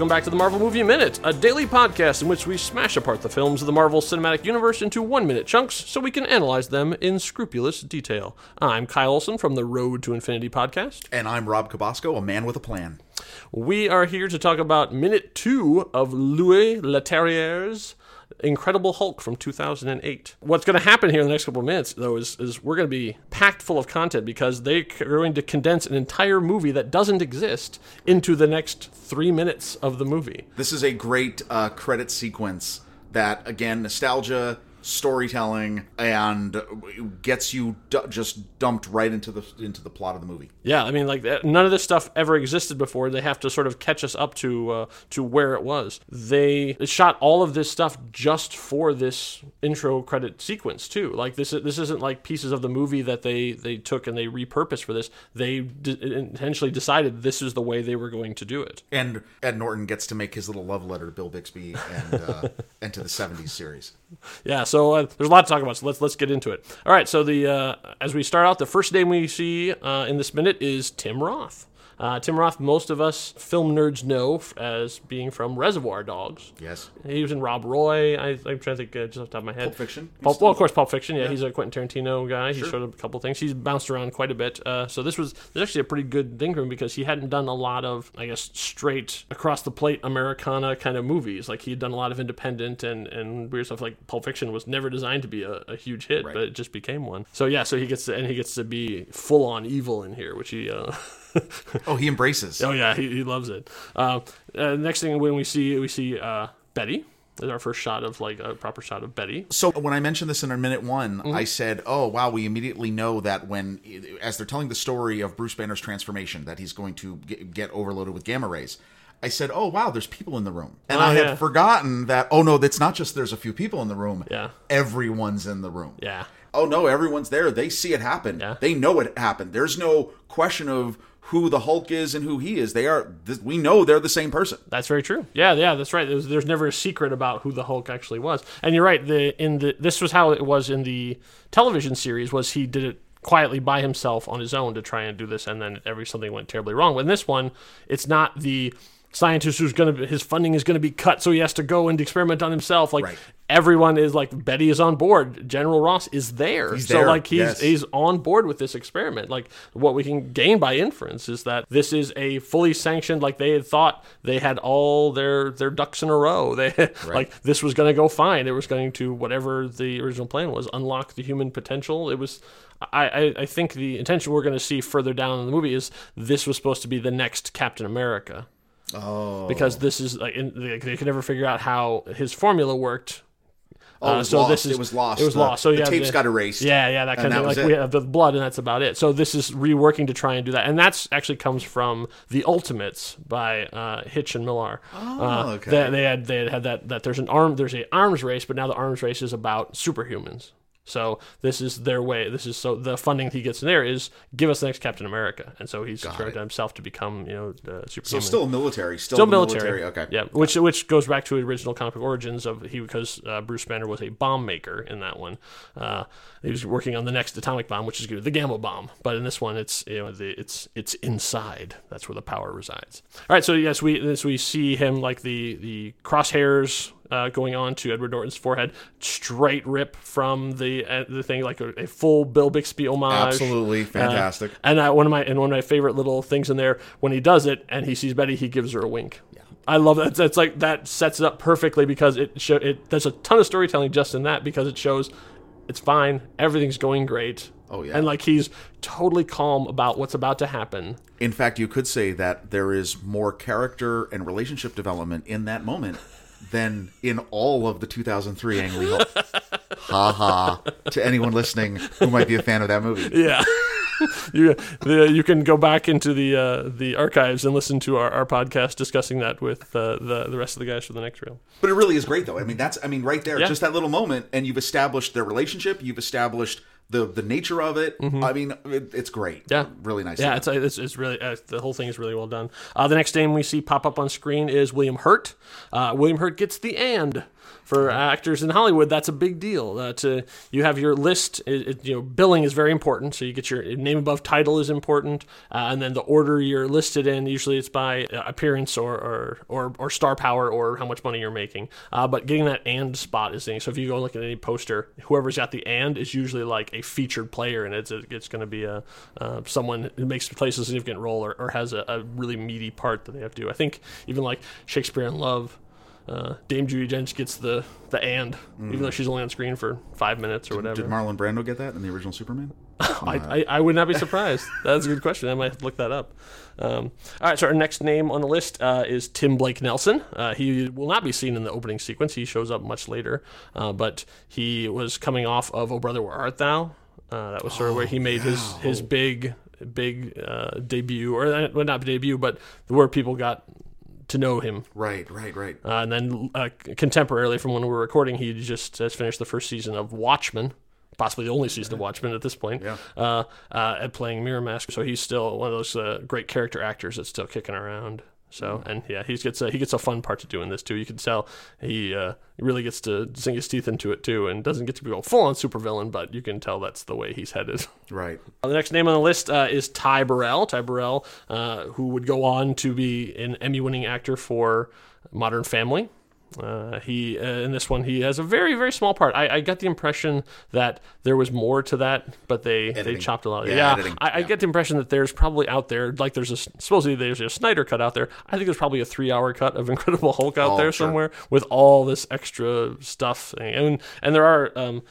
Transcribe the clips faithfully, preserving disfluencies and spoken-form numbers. Welcome back to the Marvel Movie Minute, a daily podcast in which we smash apart the films of the Marvel Cinematic Universe into one-minute chunks so we can analyze them in scrupulous detail. I'm Kyle Olson from the Road to Infinity podcast. And I'm Rob Cabosco, a man with a plan. We are here to talk about Minute two of Louis Leterrier's Incredible Hulk from two thousand eight. What's going to happen here in the next couple of minutes, though, is, is we're going to be packed full of content because they're going to condense an entire movie that doesn't exist into the next three minutes of the movie. This is a great uh, credit sequence that, again, nostalgia, storytelling, and gets you du- just dumped right into the into the plot of the movie. Yeah, I mean, like, none of this stuff ever existed before. They have to sort of catch us up to uh, to where it was. They shot all of this stuff just for this intro credit sequence too. Like, this this isn't like pieces of the movie that they they took and they repurposed for this. They d- intentionally decided this is the way they were going to do it. And Ed Norton gets to make his little love letter to Bill Bixby and uh, and to the seventies series. Yeah. So uh, there's a lot to talk about, so let's let's get into it. All right, so the uh, as we start out, the first name we see uh, in this minute is Tim Roth. Uh, Tim Roth, most of us film nerds know as being from Reservoir Dogs. Yes. He was in Rob Roy. I, I'm trying to think uh, just off the top of my head. Pulp Fiction. Pulp, well, of course, Pulp Fiction. Yeah, yeah, he's a Quentin Tarantino guy. Sure. He showed up a couple things. He's bounced around quite a bit. Uh, so this was, this was actually a pretty good thing for him because he hadn't done a lot of, I guess, straight across-the-plate Americana kind of movies. Like, he had done a lot of independent and, and weird stuff. Like, Pulp Fiction was never designed to be a, a huge hit, right, but it just became one. So, yeah, so he gets to, and he gets to be full-on evil in here, which he... Uh, oh, he embraces. Oh, yeah, he, he loves it. Uh, uh, next thing, when we see we see uh, Betty, is our first shot of, like, a proper shot of Betty. So when I mentioned this in our minute one, mm-hmm. I said, oh, wow, we immediately know that when, as they're telling the story of Bruce Banner's transformation, that he's going to get, get overloaded with gamma rays. I said, oh, wow, there's people in the room. And oh, I had yeah. forgotten that, oh, no, that's not just there's a few people in the room. Yeah. Everyone's in the room. Yeah. Oh, no, everyone's there. They see it happen. Yeah. They know it happened. There's no question of who the Hulk is and who he is. They are, we know they're the same person. That's very true. Yeah, yeah, that's right. There's, there's never a secret about who the Hulk actually was. And you're right. The in the this was how it was in the television series. Was he did it quietly by himself on his own to try and do this, and then every something went terribly wrong. But in this one, it's not the scientist who's going to, his funding is going to be cut, so he has to go and experiment on himself. Like, right. Everyone is like, Betty is on board. General Ross is there. He's so there. Like, he's yes. he's on board with this experiment. Like, what we can gain by inference is that this is a fully sanctioned, like, they had thought they had all their, their ducks in a row. They right. Like, this was going to go fine. It was going to, whatever the original plan was, unlock the human potential. It was, I, I, I think the intention we're going to see further down in the movie is this was supposed to be the next Captain America. Oh. Because this is, like, in, they, they could never figure out how his formula worked. Oh, it was, uh, so lost. This is, it was lost. It was the, lost. So the yeah, tapes the, got erased. Yeah, yeah, that kind that of like it. We have the blood, and that's about it. So this is reworking to try and do that, and that's actually comes from The Ultimates by uh, Hitch and Millar. Oh, uh, okay. They, they had they had, had that, that there's an arm there's a arms race, but now the arms race is about superhumans. So this is their way. This is so the funding he gets in there is give us the next Captain America, and so he's trying himself to become you know uh, superhuman. So still military, still, still military. military. Okay, yeah, got which it. which goes back to the original comic origins of he because uh, Bruce Banner was a bomb maker in that one. Uh, he was working on the next atomic bomb, which is good, the gamma bomb. But in this one, it's you know the, it's it's inside. That's where the power resides. All right, so yes, we so we see him like the the crosshairs. Uh, going on to Edward Norton's forehead, straight rip from the uh, the thing, like a, a full Bill Bixby homage. Absolutely fantastic. Uh, and I, one of my and one of my favorite little things in there when he does it and he sees Betty, he gives her a wink. Yeah. I love that. That's like that sets it up perfectly because it show it. There's a ton of storytelling just in that because it shows it's fine, everything's going great. Oh yeah, and like he's totally calm about what's about to happen. In fact, you could say that there is more character and relationship development in that moment than in all of the two thousand three Ang Lee Hulk. Ha ha. To anyone listening who might be a fan of that movie. Yeah. You, the, you can go back into the uh, the archives and listen to our, our podcast discussing that with uh, the the rest of the guys for the next reel. But it really is great, though. I mean, that's I mean, right there, yeah. Just that little moment, and you've established their relationship, you've established the the nature of it. Mm-hmm. I mean, it, it's great. Yeah, really nice. Yeah, it's, it's it's really uh, the whole thing is really well done. Uh, the next name we see pop up on screen is William Hurt. Uh, William Hurt gets the and. For actors in Hollywood, that's a big deal. Uh, to you have your list, it, it, you know, billing is very important. So you get your name above title is important, uh, and then the order you're listed in. Usually, it's by uh, appearance or, or or or star power or how much money you're making. Uh, but getting that and spot is thing. So if you go and look at any poster, whoever's got the and is usually like a featured player, and it's a, it's going to be a uh, someone who makes plays a significant role or, or has a, a really meaty part that they have to do. I think even like Shakespeare in Love. Uh, Dame Judi Dench gets the, the and, mm. even though she's only on screen for five minutes or whatever. Did, did Marlon Brando get that in the original Superman? I, I, I would not be surprised. That's a good question. I might have to look that up. Um, all right, so our next name on the list uh, is Tim Blake Nelson. Uh, he will not be seen in the opening sequence. He shows up much later, uh, but he was coming off of O Brother, Where Art Thou? Uh, that was sort of oh, where he made yeah. his, his big, big uh, debut, or well, not debut, but where people got... to know him. Right, right, right. Uh, and then uh, contemporarily from when we were recording, he just has finished the first season of Watchmen, possibly the only season of Watchmen at this point, yeah. uh, uh, at playing Mirror Mask. So he's still one of those uh, great character actors that's still kicking around. So, and yeah, he gets a, he gets a fun part to do in this too. You can tell he uh, really gets to sink his teeth into it too, and doesn't get to be a full on supervillain, but you can tell that's the way he's headed. Right. Uh, the next name on the list uh, is Ty Burrell. Ty Burrell, uh, who would go on to be an Emmy-winning actor for Modern Family. Uh, he uh, in this one he has a very very small part. I, I got the impression that there was more to that, but they, they chopped a lot. Yeah, yeah. I, yeah, I get the impression that there's probably out there like there's a supposedly there's a Snyder cut out there. I think there's probably a three hour cut of Incredible Hulk out oh, there sure. somewhere with all this extra stuff, and and there are um,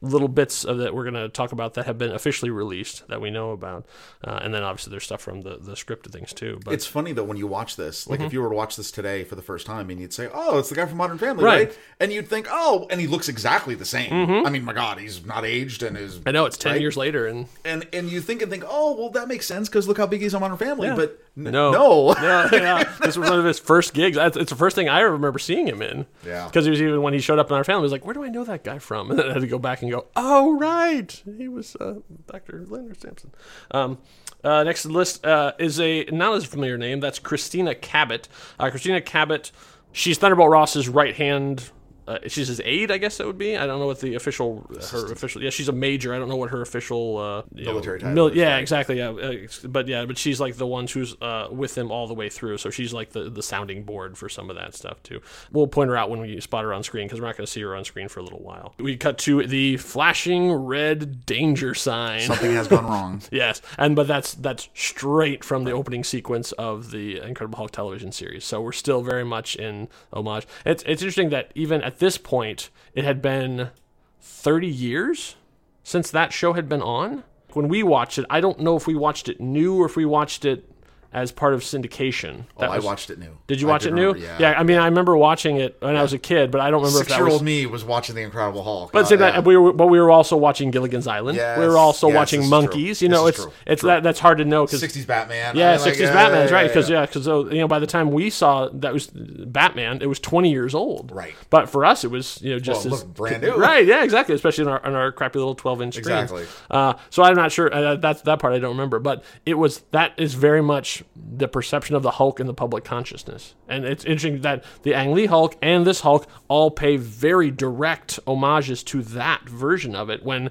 little bits of that we're going to talk about that have been officially released that we know about, uh, and then obviously there's stuff from the, the scripted things too. But it's funny though when you watch this, like mm-hmm. if you were to watch this today for the first time and you'd say, oh, it's the guy from Modern Family, right? right? And you'd think, oh, and he looks exactly the same. Mm-hmm. I mean, my God, he's not aged and is I know it's ten right? years later, and and and you think and think, oh, well, that makes sense because look how big he's on Modern Family, yeah. but n- no, no, no yeah. This was one of his first gigs. It's the first thing I remember seeing him in. Yeah, because he was even when he showed up in Modern Family, I was like, where do I know that guy from? And then I had to go back and go, oh, right. He was uh, Doctor Leonard Sampson. Um, uh, next to the list uh, is a not as familiar name. That's Christina Cabot. Uh, Christina Cabot, she's Thunderbolt Ross's right-hand... Uh, she's his aide, I guess that would be. I don't know what the official, her official, yeah, she's a major. I don't know what her official uh, military know, title. Mil- yeah, right. exactly. Yeah, uh, but yeah, but she's like the one who's uh, with him all the way through. So she's like the, the sounding board for some of that stuff too. We'll point her out when we spot her on screen because we're not going to see her on screen for a little while. We cut to the flashing red danger sign. Something has gone wrong. Yes, and but that's that's straight from the opening sequence of the Incredible Hulk television series. So we're still very much in homage. It's it's interesting that even at this point, it had been thirty years since that show had been on. When we watched it, I don't know if we watched it new or if we watched it as part of syndication. That oh, was, I watched it new. Did you watch did it remember, new? Yeah. yeah, I mean, I remember watching it when yeah. I was a kid, but I don't remember Six if that was... Six-year-old me was watching The Incredible Hulk. But, uh, yeah. that, we were, but we were also watching Gilligan's Island. Yes, we were also yes, watching Monkeys. You know, it's true. it's true. That, that's hard to know. Cause, sixties Batman. Yeah, I mean, like, sixties yeah, Batman, yeah, right. Because, yeah, because yeah, yeah. you know, by the time we saw that was Batman, it was twenty years old. Right. But for us, it was, you know, just... Well, it looked brand new. Right, yeah, exactly. Especially on our, on our crappy little twelve-inch screen. Exactly. Uh, so I'm not sure. Uh, that's, that part I don't remember. But it was... That is very much... the perception of the Hulk in the public consciousness. And it's interesting that the Ang Lee Hulk and this Hulk all pay very direct homages to that version of it when,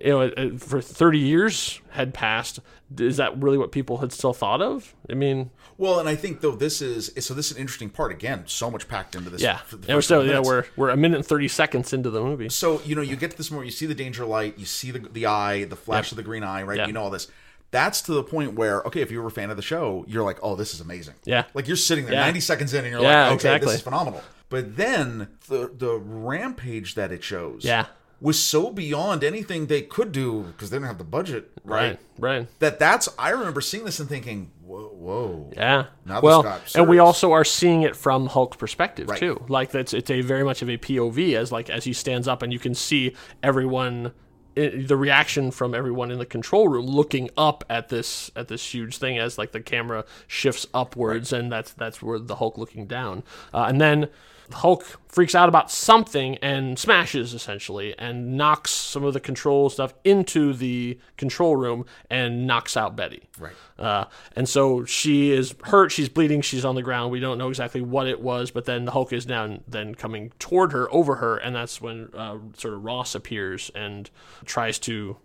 you know, for thirty years had passed. Is that really what people had still thought of? I mean... Well, and I think, though, this is... So this is an interesting part. Again, so much packed into this. Yeah, and we're, still, yeah we're, we're a minute and thirty seconds into the movie. So, you know, you get to this moment, you see the danger light, you see the, the eye, the flash yep. of the green eye, right? Yep. You know all this. That's to the point where, okay, if you were a fan of the show, you're like, oh, this is amazing. Yeah. Like, you're sitting there yeah. ninety seconds in, and you're yeah, like, okay, exactly. this is phenomenal. But then the the rampage that it shows yeah. was so beyond anything they could do because they didn't have the budget, right? Right, right. That that's, I remember seeing this and thinking, whoa, whoa. Yeah. Now well, this got and we also are seeing it from Hulk's perspective, right. too. Like, that's it's a very much of a P O V as, like, as he stands up, and you can see everyone... It, the reaction from everyone in the control room looking up at this at this huge thing as like the camera shifts upwards, right. and that's that's where the Hulk looking down, uh, and then Hulk freaks out about something and smashes, essentially, and knocks some of the control stuff into the control room and knocks out Betty. Right. Uh, and so she is hurt. She's bleeding. She's on the ground. We don't know exactly what it was, but then the Hulk is now then coming toward her, over her, and that's when uh, sort of Ross appears and tries to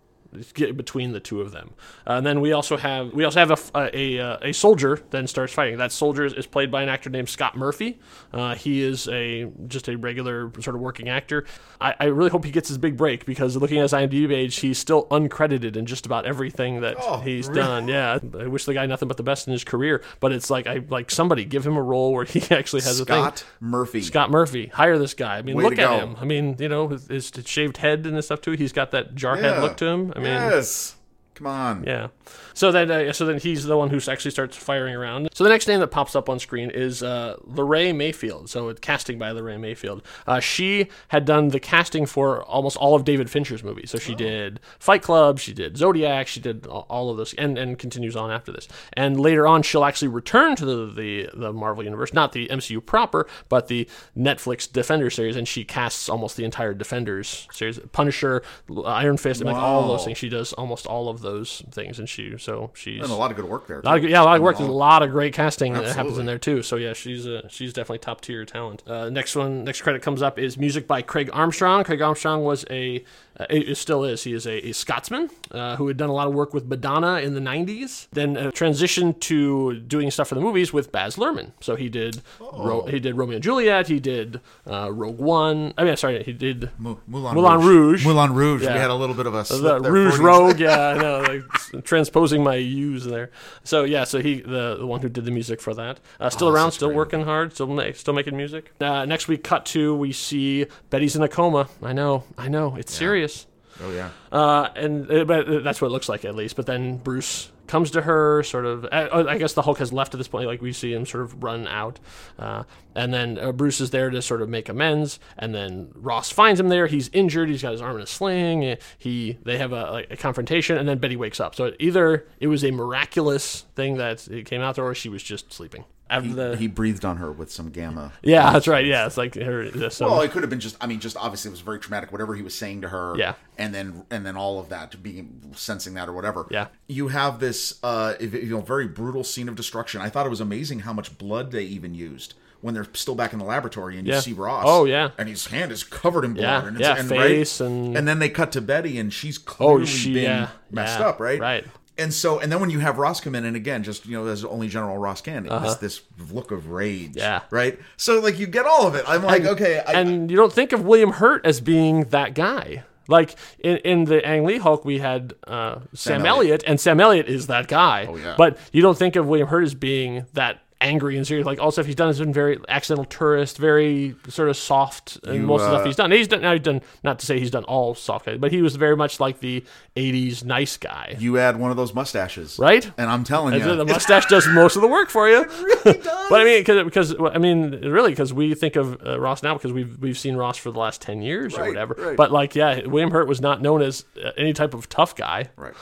get between the two of them. Uh, and then we also have we also have a a, a, a soldier then starts fighting. That soldier is played by an actor named Scott Murphy. Uh, he is a just a regular sort of working actor. I, I really hope he gets his big break, because looking at his IMDb page, he's still uncredited in just about everything that oh, he's really? done. Yeah, I wish the guy nothing but the best in his career. But it's like I like somebody give him a role where he actually has Scott a thing. Scott Murphy. Scott Murphy. Hire this guy. I mean, Way look at him. I mean, you know, his, his shaved head and stuff too. He's got that jarhead yeah. look to him. I mean, yes. Come on. Yeah. So then uh, so then he's the one who actually starts firing around. So the next name that pops up on screen is uh, Lorraine Mayfield. So it's casting by Lorraine Mayfield. Uh, she had done the casting for almost all of David Fincher's movies. So she oh. did Fight Club, she did Zodiac, she did all of those, and, and continues on after this. And later on, she'll actually return to the, the, the Marvel Universe, not the M C U proper, but the Netflix Defenders series, and she casts almost the entire Defenders series. Punisher, Iron Fist, wow. and like all of those things. She does almost all of those things, and she so she's and a lot of good work there too. A lot of, yeah a lot of work there's a lot of great casting Absolutely. That happens in there too, so yeah she's uh, she's definitely top tier talent. Uh, next one next credit comes up is music by Craig Armstrong. Craig Armstrong was a uh, it still is he is a, a Scotsman uh, who had done a lot of work with Madonna in the nineties, then uh, transitioned to doing stuff for the movies with Baz Luhrmann. So he did Ro- he did Romeo and Juliet, he did uh, Rogue One I mean I'm sorry he did Mou- Moulin, Moulin Rouge. Rouge Moulin Rouge yeah. We had a little bit of a slip there. Rouge Rogue yeah I know. Like transposing my U's there. So yeah, so he the, the one who did the music for that. Uh, still oh, around, still working movie. hard, still make, still making music. Uh, next we cut to we see Betty's in a coma. I know, I know, it's yeah. serious. Oh yeah. Uh, and uh, but that's what it looks like at least. But then Bruce comes to her, sort of. I, I guess the Hulk has left at this point. Like we see him sort of run out, uh, and then uh, Bruce is there to sort of make amends. And then Ross finds him there. He's injured. He's got his arm in a sling. He they have a, like, a confrontation, and then Betty wakes up. So either it was a miraculous thing that it came out there, or she was just sleeping. He, the, he breathed on her with some gamma. Yeah, that's right. Yeah, it's like her. Some, well, it could have been just. I mean, just obviously it was very traumatic. Whatever he was saying to her. Yeah. And then and then all of that being sensing that or whatever. Yeah. You have this, uh, you know, very brutal scene of destruction. I thought it was amazing how much blood they even used when they're still back in the laboratory, and you yeah. see Ross. Oh yeah. And his hand is covered in blood. Yeah. And it's, yeah. And, face right, and and then they cut to Betty, and she's clearly oh, she, been yeah, messed yeah, up. Right. Right. And so, and then when you have Ross come in, and again, just, you know, as only General Ross can, uh-huh. it's this look of rage, yeah. right? So, like, you get all of it. I'm like, and, okay. I, and you don't think of William Hurt as being that guy. Like, in, in the Ang Lee Hulk, we had uh, Sam, Sam Elliott, and Sam Elliott is that guy. Oh, yeah. But you don't think of William Hurt as being that angry and serious. Like, all stuff he's done has been very accidental tourist, very sort of soft, and you, most uh, of the stuff he's done. He's done, now he's done, not to say he's done all soft, but he was very much like the eighties nice guy. You add one of those mustaches. Right? And I'm telling and you. The mustache does most of the work for you. It really does. But I mean, cause, because, I mean, really, because we think of uh, Ross now because we've, we've seen Ross for the last ten years right, or whatever. Right. But like, yeah, William Hurt was not known as uh, any type of tough guy. Right.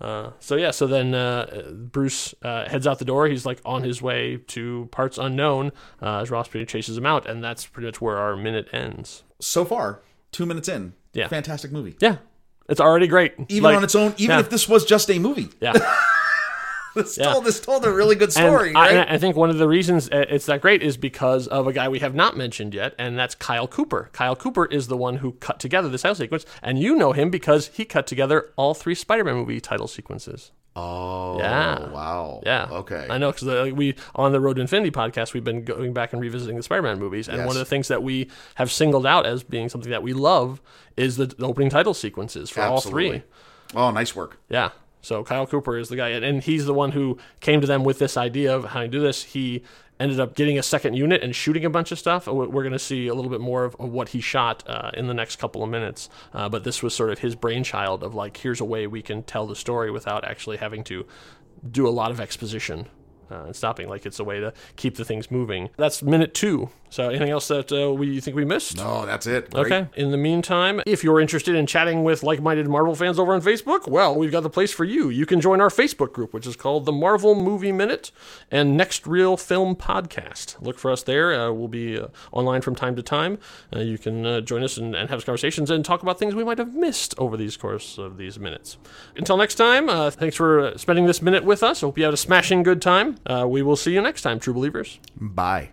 Uh, so yeah, so then uh, Bruce uh, heads out the door. He's like on his way to parts unknown uh, as Ross pretty chases him out, and that's pretty much where our minute ends. So far, two minutes in, yeah, fantastic movie. Yeah, it's already great, even like, on its own. Even yeah. if this was just a movie, yeah. This yeah. told this told a really good story, and right? I, I think one of the reasons it's that great is because of a guy we have not mentioned yet, and that's Kyle Cooper. Kyle Cooper is the one who cut together this title sequence, and you know him because he cut together all three Spider-Man movie title sequences. Oh, yeah. Wow. Yeah. Okay. I know, because we, on the Road to Infinity podcast, we've been going back and revisiting the Spider-Man movies, and yes. one of the things that we have singled out as being something that we love is the opening title sequences for Absolutely. all three. Oh, nice work. Yeah. So Kyle Cooper is the guy, and he's the one who came to them with this idea of how to do this. He ended up getting a second unit and shooting a bunch of stuff. We're going to see a little bit more of what he shot uh, in the next couple of minutes. Uh, but this was sort of his brainchild of like, here's a way we can tell the story without actually having to do a lot of exposition. uh, and stopping. Like it's a way to keep the things moving. That's minute two. So anything else that uh, we you think we missed? No, that's it. Great. Okay. In the meantime, if you're interested in chatting with like-minded Marvel fans over on Facebook, well, we've got the place for you. You can join our Facebook group, which is called the Marvel Movie Minute and Next Real Film Podcast. Look for us there. Uh, we'll be uh, online from time to time. Uh, you can uh, join us and, and have conversations and talk about things we might have missed over these course of these minutes. Until next time, uh, thanks for spending this minute with us. Hope you had a smashing good time. Uh, we will see you next time, true believers. Bye.